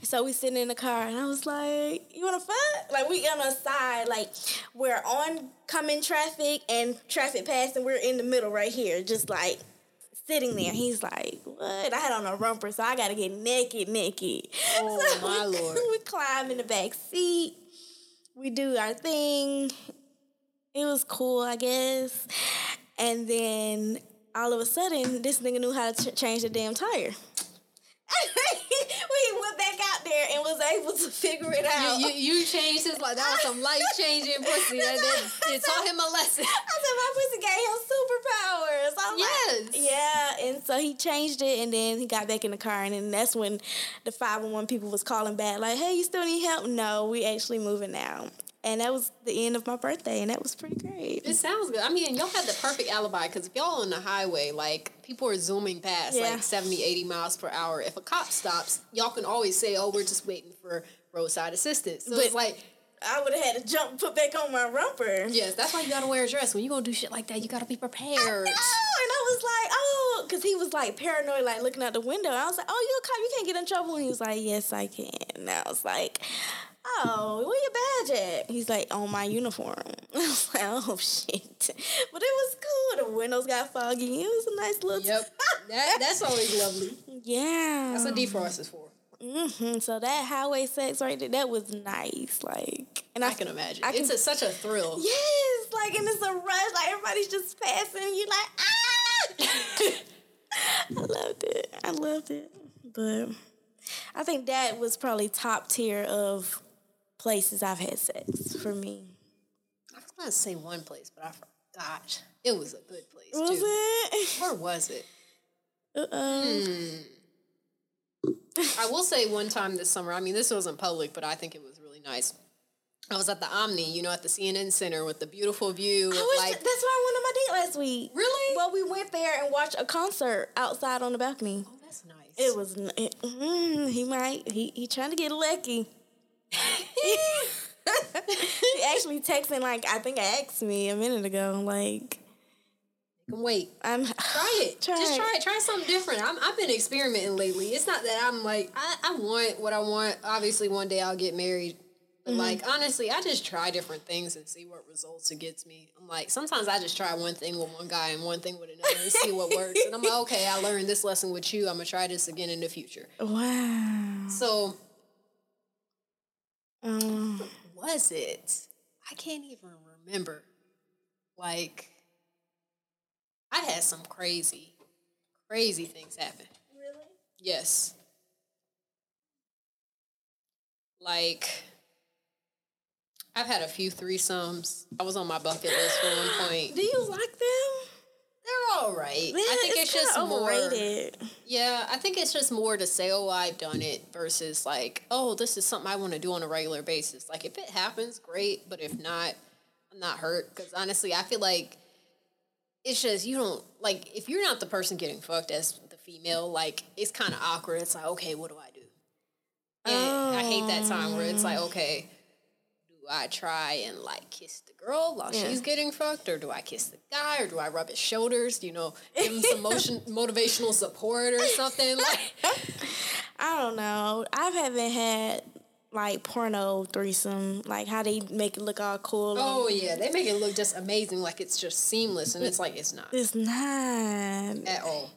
So we sitting in the car, and I was like, "You want to fuck?" Like, we on a side, like, we're on coming traffic and traffic passing. We're in the middle right here, just, like, sitting there. He's like, "What?" I had on a romper, so I got to get naked. Oh, so my Lord. We climb in the back seat. We do our thing. It was cool, I guess. And then all of a sudden, this nigga knew how to change the damn tire. We went back out there and was able to figure it out. You changed his life. That was some life-changing pussy. It taught him a lesson. I said, my pussy gave him superpowers. Yeah, and so he changed it, and then he got back in the car, and then that's when the 511 people was calling back, like, "Hey, you still need help?" No, we actually moving now. And that was the end of my birthday, and that was pretty great. It sounds good. I mean, y'all had the perfect alibi, because if y'all on the highway, like, people are zooming past, like, 70, 80 miles per hour. If a cop stops, y'all can always say, "Oh, we're just waiting for roadside assistance." So but it's like, I would have had to jump, put back on my romper. Yes, that's why you got to wear a dress. When you're going to do shit like that, you got to be prepared. I know, and I was like, oh, because he was, like, paranoid, like, looking out the window. I was like, "Oh, you a cop, you can't get in trouble." And he was like, "Yes, I can." And I was like, "Oh, where your badge at?" He's like, "On my uniform." I was like, "Oh, shit." But it was cool. The windows got foggy. It was a nice little... Yep. That's always lovely. Yeah. That's what defrost is for. Mm-hmm. So that highway sex right there, that was nice. Like, and I can imagine. It's such a thrill. Yes. Like, and it's a rush. Like, everybody's just passing. And you're like, ah! I loved it. But I think that was probably top tier of places I've had sex for me. I was going to say one place, but I forgot. It was a good place, too. Was it? Where was it? I will say one time this summer, I mean, this wasn't public, but I think it was really nice. I was at the Omni, you know, at the CNN Center with the beautiful view. That's why I went on my date last week. Really? Well, we went there and watched a concert outside on the balcony. Oh, that's nice. It was... He trying to get lucky. He actually texting, like, I think asked me a minute ago, like... Wait. Try it. Just try it. Try something different. I've been experimenting lately. It's not that I'm like, I want what I want. Obviously, one day I'll get married. But, like, honestly, I just try different things and see what results it gets me. I'm like, sometimes I just try one thing with one guy and one thing with another and see what works. And I'm like, okay, I learned this lesson with you. I'm going to try this again in the future. Wow. So, what was it? I can't even remember. Like... I had some crazy things happen. Really? Yes. Like, I've had a few threesomes. I was on my bucket list for one point. Do you like them? They're all right. Man, I think it's just overrated. Yeah, I think it's just more to say, "Oh, I've done it," versus like, "Oh, this is something I want to do on a regular basis." Like, if it happens, great. But if not, I'm not hurt. Because honestly, I feel like... It's just, you don't, like, if you're not the person getting fucked as the female, like, it's kind of awkward. It's like, okay, what do I do? And I hate that time where it's like, okay, do I try and, like, kiss the girl while she's getting fucked? Or do I kiss the guy? Or do I rub his shoulders? You know, give him some motivational support or something? Like, I don't know. I haven't had... like porno threesome, like how they make it look all cool. Oh yeah, they make it look just amazing, like it's just seamless, and it's like it's not. It's not at all.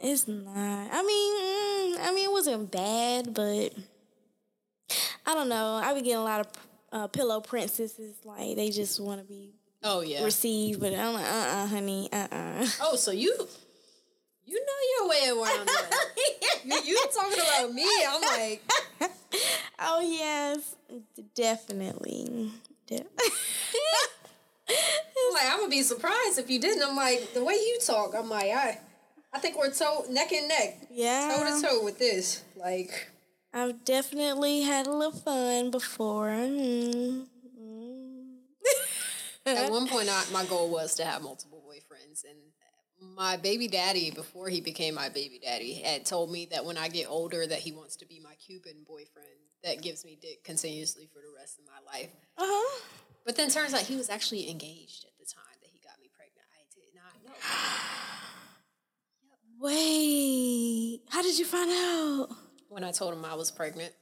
It's not. I mean, it wasn't bad, but I don't know. I be getting a lot of pillow princesses, like they just want to be. Oh yeah. Received, but I'm like, honey, Oh, so you know your way around that. You talking about me? I'm like, oh yes, definitely. I'm like, I'm gonna be surprised if you didn't. I'm like, the way you talk, I'm like, I think we're neck and neck. Yeah. Toe to toe with this. Like, I've definitely had a little fun before. At one point, my goal was to have multiple boyfriends, and my baby daddy, before he became my baby daddy, had told me that when I get older that he wants to be my Cuban boyfriend that gives me dick continuously for the rest of my life. Uh-huh. But then turns out he was actually engaged at the time that he got me pregnant. I did not know. Wait, how did you find out? When I told him I was pregnant.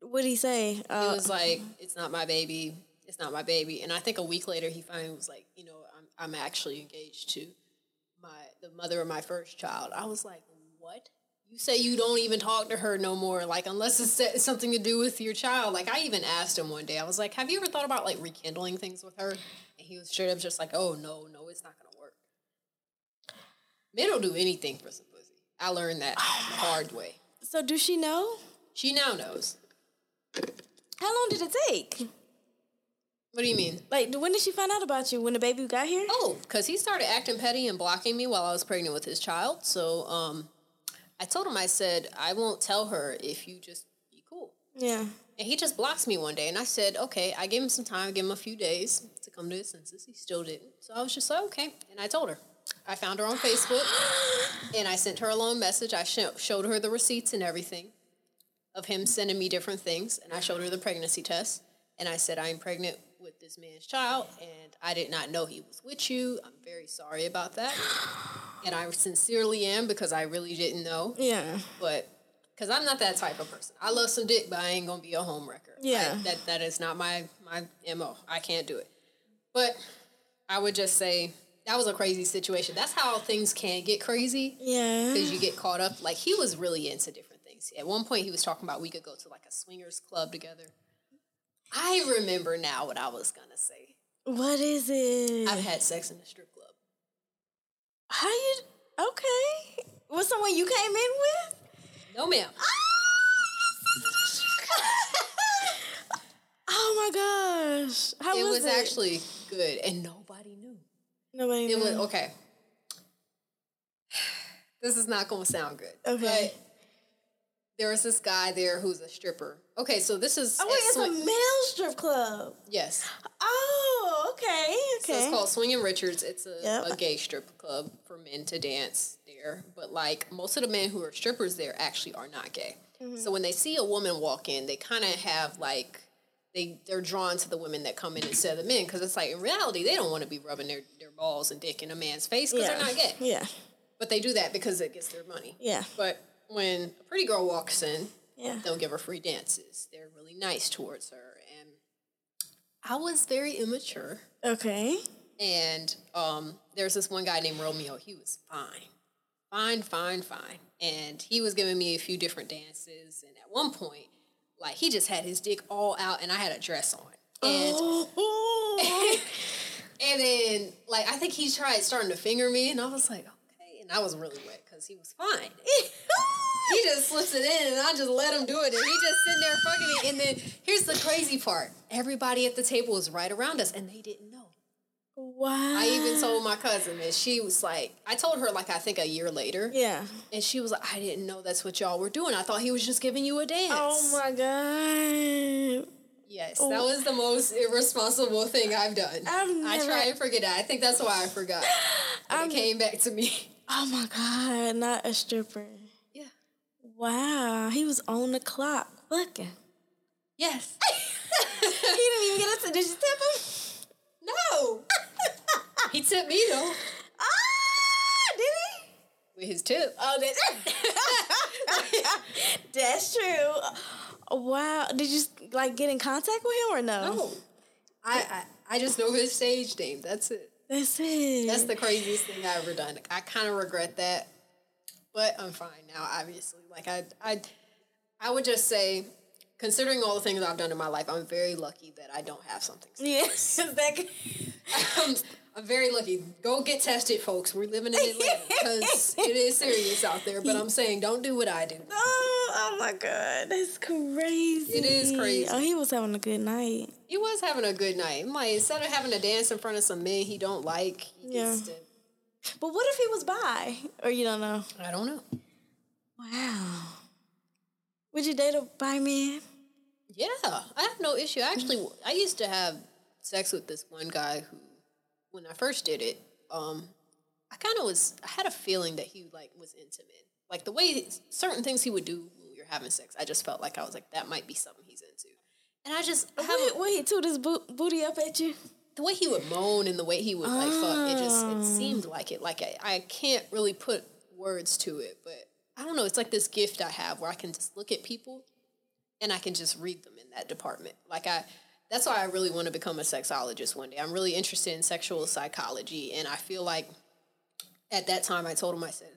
What'd he say? He was like, it's not my baby. It's not my baby. And I think a week later, he finally was like, you know, I'm actually engaged to the mother of my first child. I was like, what? You say you don't even talk to her no more, like, unless it's something to do with your child. Like, I even asked him one day, I was like, have you ever thought about, like, rekindling things with her? And he was straight up just like, oh, no, it's not going to work. Men don't do anything for some pussy. I learned that the hard way. So does she know? She now knows. How long did it take? What do you mean? Like, when did she find out about you? When the baby got here? Oh, because he started acting petty and blocking me while I was pregnant with his child. So, I told him, I said, I won't tell her if you just be cool. Yeah. And he just blocks me one day. And I said, okay, I gave him some time, give him a few days to come to his senses. He still didn't. So I was just like, okay. And I told her. I found her on Facebook. And I sent her a long message. I showed her the receipts and everything of him sending me different things. And I showed her the pregnancy test. And I said, I am pregnant with this man's child, and I did not know he was with you. I'm very sorry about that. And I sincerely am, because I really didn't know. Yeah. But, because I'm not that type of person. I love some dick, but I ain't going to be a home wrecker. Yeah. That is not my MO. I can't do it. But I would just say that was a crazy situation. That's how things can get crazy. Yeah. Because you get caught up. Like, he was really into different things. At one point, he was talking about we could go to, like, a swingers club together. I remember now what I was going to say. What is it? I've had sex in a strip club. How you... Okay. Was someone you came in with? No, ma'am. Oh, my gosh. How was it? It was actually good, and nobody knew. Nobody knew. It was, okay. This is not going to sound good. Okay. But there was this guy there who's a stripper. Okay, so this is... Oh, wait, it's a male strip club. Yes. Oh, okay. So it's called Swingin' Richards. It's a gay strip club for men to dance there. But, like, most of the men who are strippers there actually are not gay. Mm-hmm. So when they see a woman walk in, they kind of have, like... They're drawn to the women that come in instead of the men. Because it's like, in reality, they don't want to be rubbing their balls and dick in a man's face because they're not gay. Yeah. But they do that because it gets their money. Yeah. But... when a pretty girl walks in, they'll give her free dances. They're really nice towards her. And I was very immature. Okay. And there's this one guy named Romeo. He was fine. And he was giving me a few different dances. And at one point, like, he just had his dick all out, and I had a dress on. And, and then, like, I think he tried starting to finger me, and I was like, okay. And I was really wet because he was fine. He just slips it in, and I just let him do it. And he just sitting there fucking me. And then here's the crazy part. Everybody at the table was right around us, and they didn't know. Wow. I even told my cousin, and she was like, I told her, like, I think a year later. Yeah. And she was like, I didn't know that's what y'all were doing. I thought he was just giving you a dance. Oh, my God. Yes, that was the most irresponsible thing I've done. I try and forget that. I think that's why I forgot. It came back to me. Oh, my God. Not a stripper. Wow, he was on the clock fucking. Yes. He didn't even get us. Did you tip him? No. He tipped me, though. Ah, did he? With his tip. Oh, that's true. Wow. Did you, like, get in contact with him or no? No. I just know his stage name. That's it. That's it. That's the craziest thing I've ever done. I kind of regret that. But I'm fine now, obviously. Like, I would just say considering all the things I've done in my life, I'm very lucky that I don't have something. Yes. I'm very lucky. Go get tested, folks. We're living in Atlanta because it is serious out there. But I'm saying, don't do what I do. Oh my God. That's crazy. It is crazy. Oh, he was having a good night. He was having a good night. Like, instead of having to dance in front of some men he don't like, he gets to... But what if he was bi? Or you don't know? I don't know. Wow. Would you date a bi man? Yeah. I have no issue. Actually, I used to have sex with this one guy who, when I first did it, I had a feeling that he, was into men. Like, the way certain things he would do when we were having sex, I just felt like, I was like, that might be something he's into. And I just... Wait till this booty up at you? The way he would moan and the way he would, fuck, it seemed like it. Like, I can't really put words to it, but I don't know. It's like this gift I have where I can just look at people and I can just read them in that department. Like, that's why I really want to become a sexologist one day. I'm really interested in sexual psychology, and I feel like at that time I told him, I said,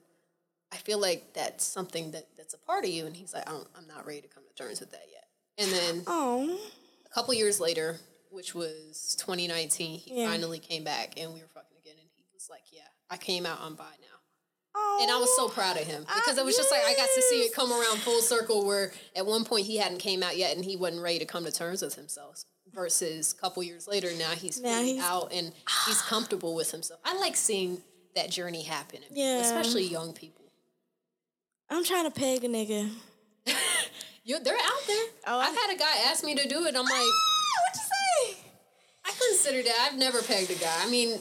I feel like that's something that's a part of you. And he's like, I'm not ready to come to terms with that yet. And then a couple years later, which was 2019, he finally came back and we were fucking again, and he was like, yeah, I came out, I'm bi now. Oh, and I was so proud of him because it was just like I got to see it come around full circle, where at one point he hadn't came out yet and he wasn't ready to come to terms with himself, versus a couple years later now he's out and he's comfortable with himself. I like seeing that journey happen, especially young people. I'm trying to peg a nigga. They're out there. Oh, I've had a guy ask me to do it. I'm like... I consider that. I've never pegged a guy. I mean,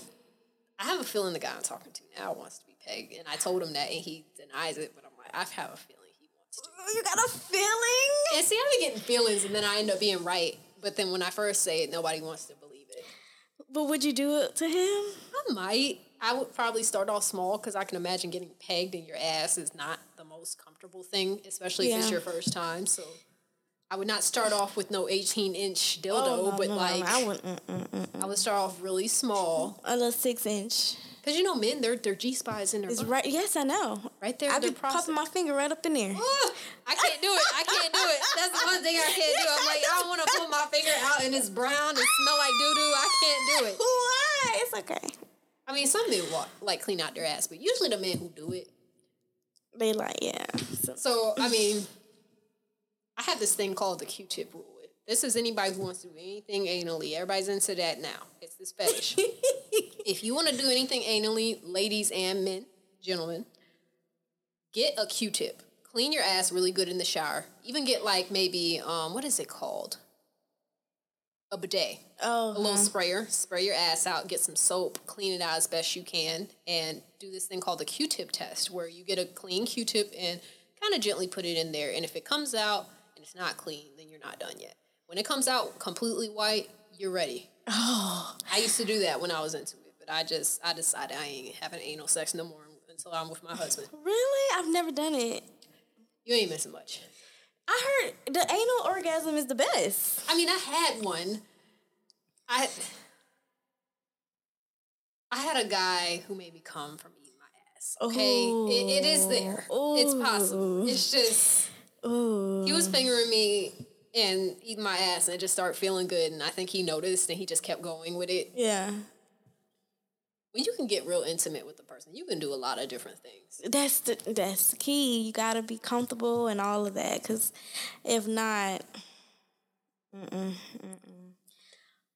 I have a feeling the guy I'm talking to now wants to be pegged, and I told him that, and he denies it, but I'm like, I have a feeling he wants to. You got a feeling? And see, I be getting feelings, and then I end up being right, but then when I first say it, nobody wants to believe it. But would you do it to him? I might. I would probably start off small, because I can imagine getting pegged in your ass is not the most comfortable thing, especially if it's your first time, so... I would not start off with no 18-inch dildo, I would start off really small. A little 6-inch. Because, men, their G-spies in their butt. Right, yes, I know. Right there. I'd be popping my finger right up in there. Ooh, I can't do it. That's the one thing I can't do. I'm like, I don't want to pull my finger out and it's brown and smell like doo-doo. I can't do it. Why? It's okay. I mean, some men clean out their ass, but usually the men who do it, they So, I mean... I have this thing called the Q-tip rule. This is anybody who wants to do anything anally. Everybody's into that now. It's this fetish. If you want to do anything anally, ladies and men, gentlemen, get a Q-tip. Clean your ass really good in the shower. Even get maybe, what is it called? A bidet. Oh. A little sprayer. Spray your ass out. Get some soap. Clean it out as best you can. And do this thing called the Q-tip test, where you get a clean Q-tip and kind of gently put it in there. And if it comes out... and it's not clean, then you're not done yet. When it comes out completely white, you're ready. Oh, I used to do that when I was into it, but I decided I ain't having anal sex no more until I'm with my husband. Really? I've never done it. You ain't missing much. I heard the anal orgasm is the best. I mean, I had one. I had a guy who made me come from eating my ass. Okay, it is there. Ooh. It's possible. It's just... Ooh. He was fingering me and eating my ass, and I just started feeling good, and I think he noticed, and he just kept going with it. Yeah. When you can get real intimate with the person, you can do a lot of different things. That's the key. You got to be comfortable and all of that, because if not...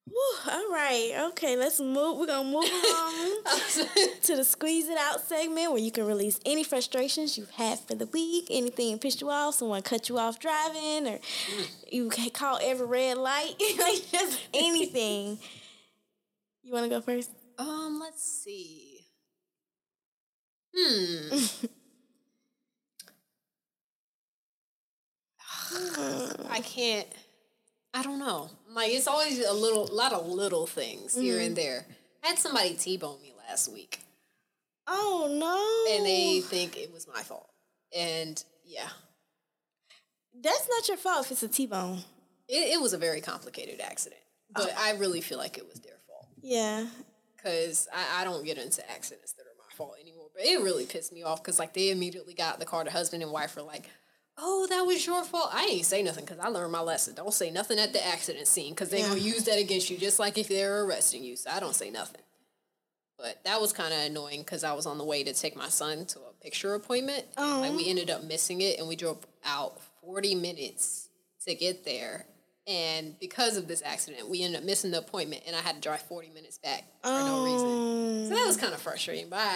Whew, all right. Okay, let's move. We're going to move along to the Squeeze It Out segment, where you can release any frustrations you've had for the week, anything that pissed you off, someone cut you off driving, or you caught every red light, just anything. You want to go first? Let's see. I don't know. It's always lot of little things here and there. I had somebody T-bone me last week. Oh, no. And they think it was my fault. And, yeah. That's not your fault if it's a T-bone. It was a very complicated accident. But I really feel like it was their fault. Yeah. Because I don't get into accidents that are my fault anymore. But it really pissed me off because, they immediately got in the car. The husband and wife were like, oh, that was your fault. I ain't say nothing because I learned my lesson. Don't say nothing at the accident scene because they're going to use that against you just like if they're arresting you. So I don't say nothing. But that was kind of annoying because I was on the way to take my son to a picture appointment. Oh. Like, we ended up missing it, and we drove out 40 minutes to get there. And because of this accident, we ended up missing the appointment, and I had to drive 40 minutes back for no reason. So that was kind of frustrating. But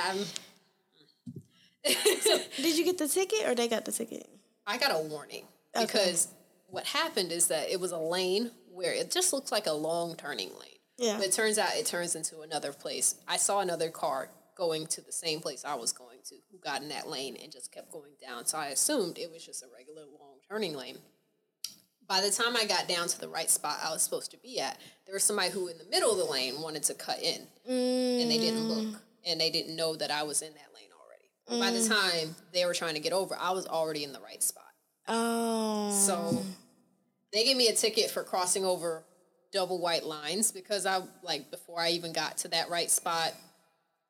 So did you get the ticket, or they got the ticket? I got a warning because what happened is that it was a lane where it just looks like a long turning lane. Yeah. But it turns out it turns into another place. I saw another car going to the same place I was going to who got in that lane and just kept going down. So I assumed it was just a regular long turning lane. By the time I got down to the right spot I was supposed to be at, there was somebody who in the middle of the lane wanted to cut in. Mm. And they didn't look. And they didn't know that I was in that lane already. Mm. By the time they were trying to get over, I was already in the right spot. Oh. So they gave me a ticket for crossing over double white lines because I, like, before I even got to that right spot,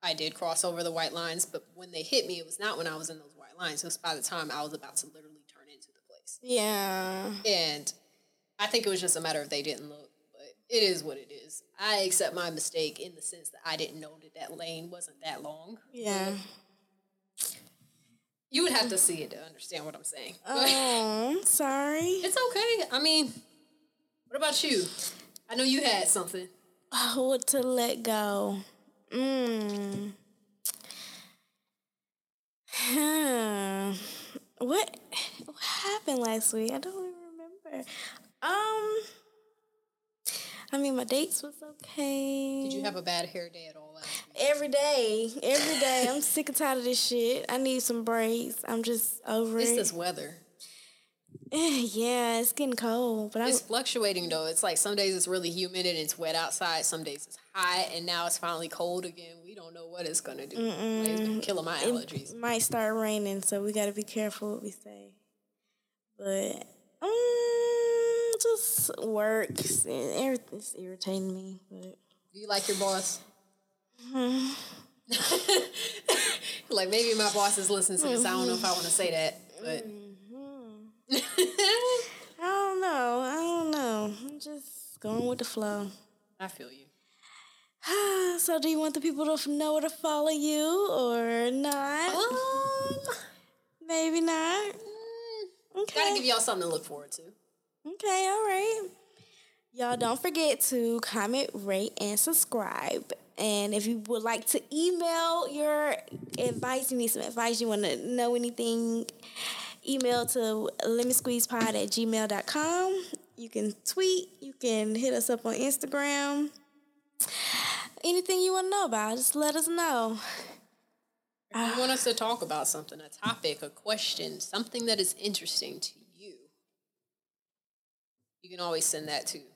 I did cross over the white lines, but when they hit me, it was not when I was in those white lines. It was by the time I was about to literally turn into the place. Yeah. And I think it was just a matter of they didn't look, but it is what it is. I accept my mistake in the sense that I didn't know that that lane wasn't that long. Yeah. You would have to see it to understand what I'm saying. Oh, I'm sorry. It's okay. I mean, what about you? I know you had something. Oh, to let go. What happened last week? I don't even remember. I mean, my dates was okay. Did you have a bad hair day at all last week? Every day. I'm sick and tired of this shit. I need some breaks. I'm just over it. It's this weather. Yeah, it's getting cold. But it's fluctuating, though. It's like some days it's really humid and it's wet outside. Some days it's hot, and now it's finally cold again. We don't know what it's going to do. Like, it's been killing my allergies. It might start raining, so we got to be careful what we say. But just work. Everything's irritating me. But. Do you like your boss? Like, maybe my boss is listening to this. I don't know if I want to say that, but... I don't know. I'm just going with the flow. I feel you. So do you want the people to know where to follow you or not? Maybe not. Okay. Gotta give y'all something to look forward to. Okay, all right. Y'all don't forget to comment, rate, and subscribe. And if you would like to email your advice, you need some advice, you want to know anything, email to limitsqueezepod@gmail.com. You can tweet. You can hit us up on Instagram. Anything you want to know about, just let us know. If you want us to talk about something, a topic, a question, something that is interesting to you, you can always send that to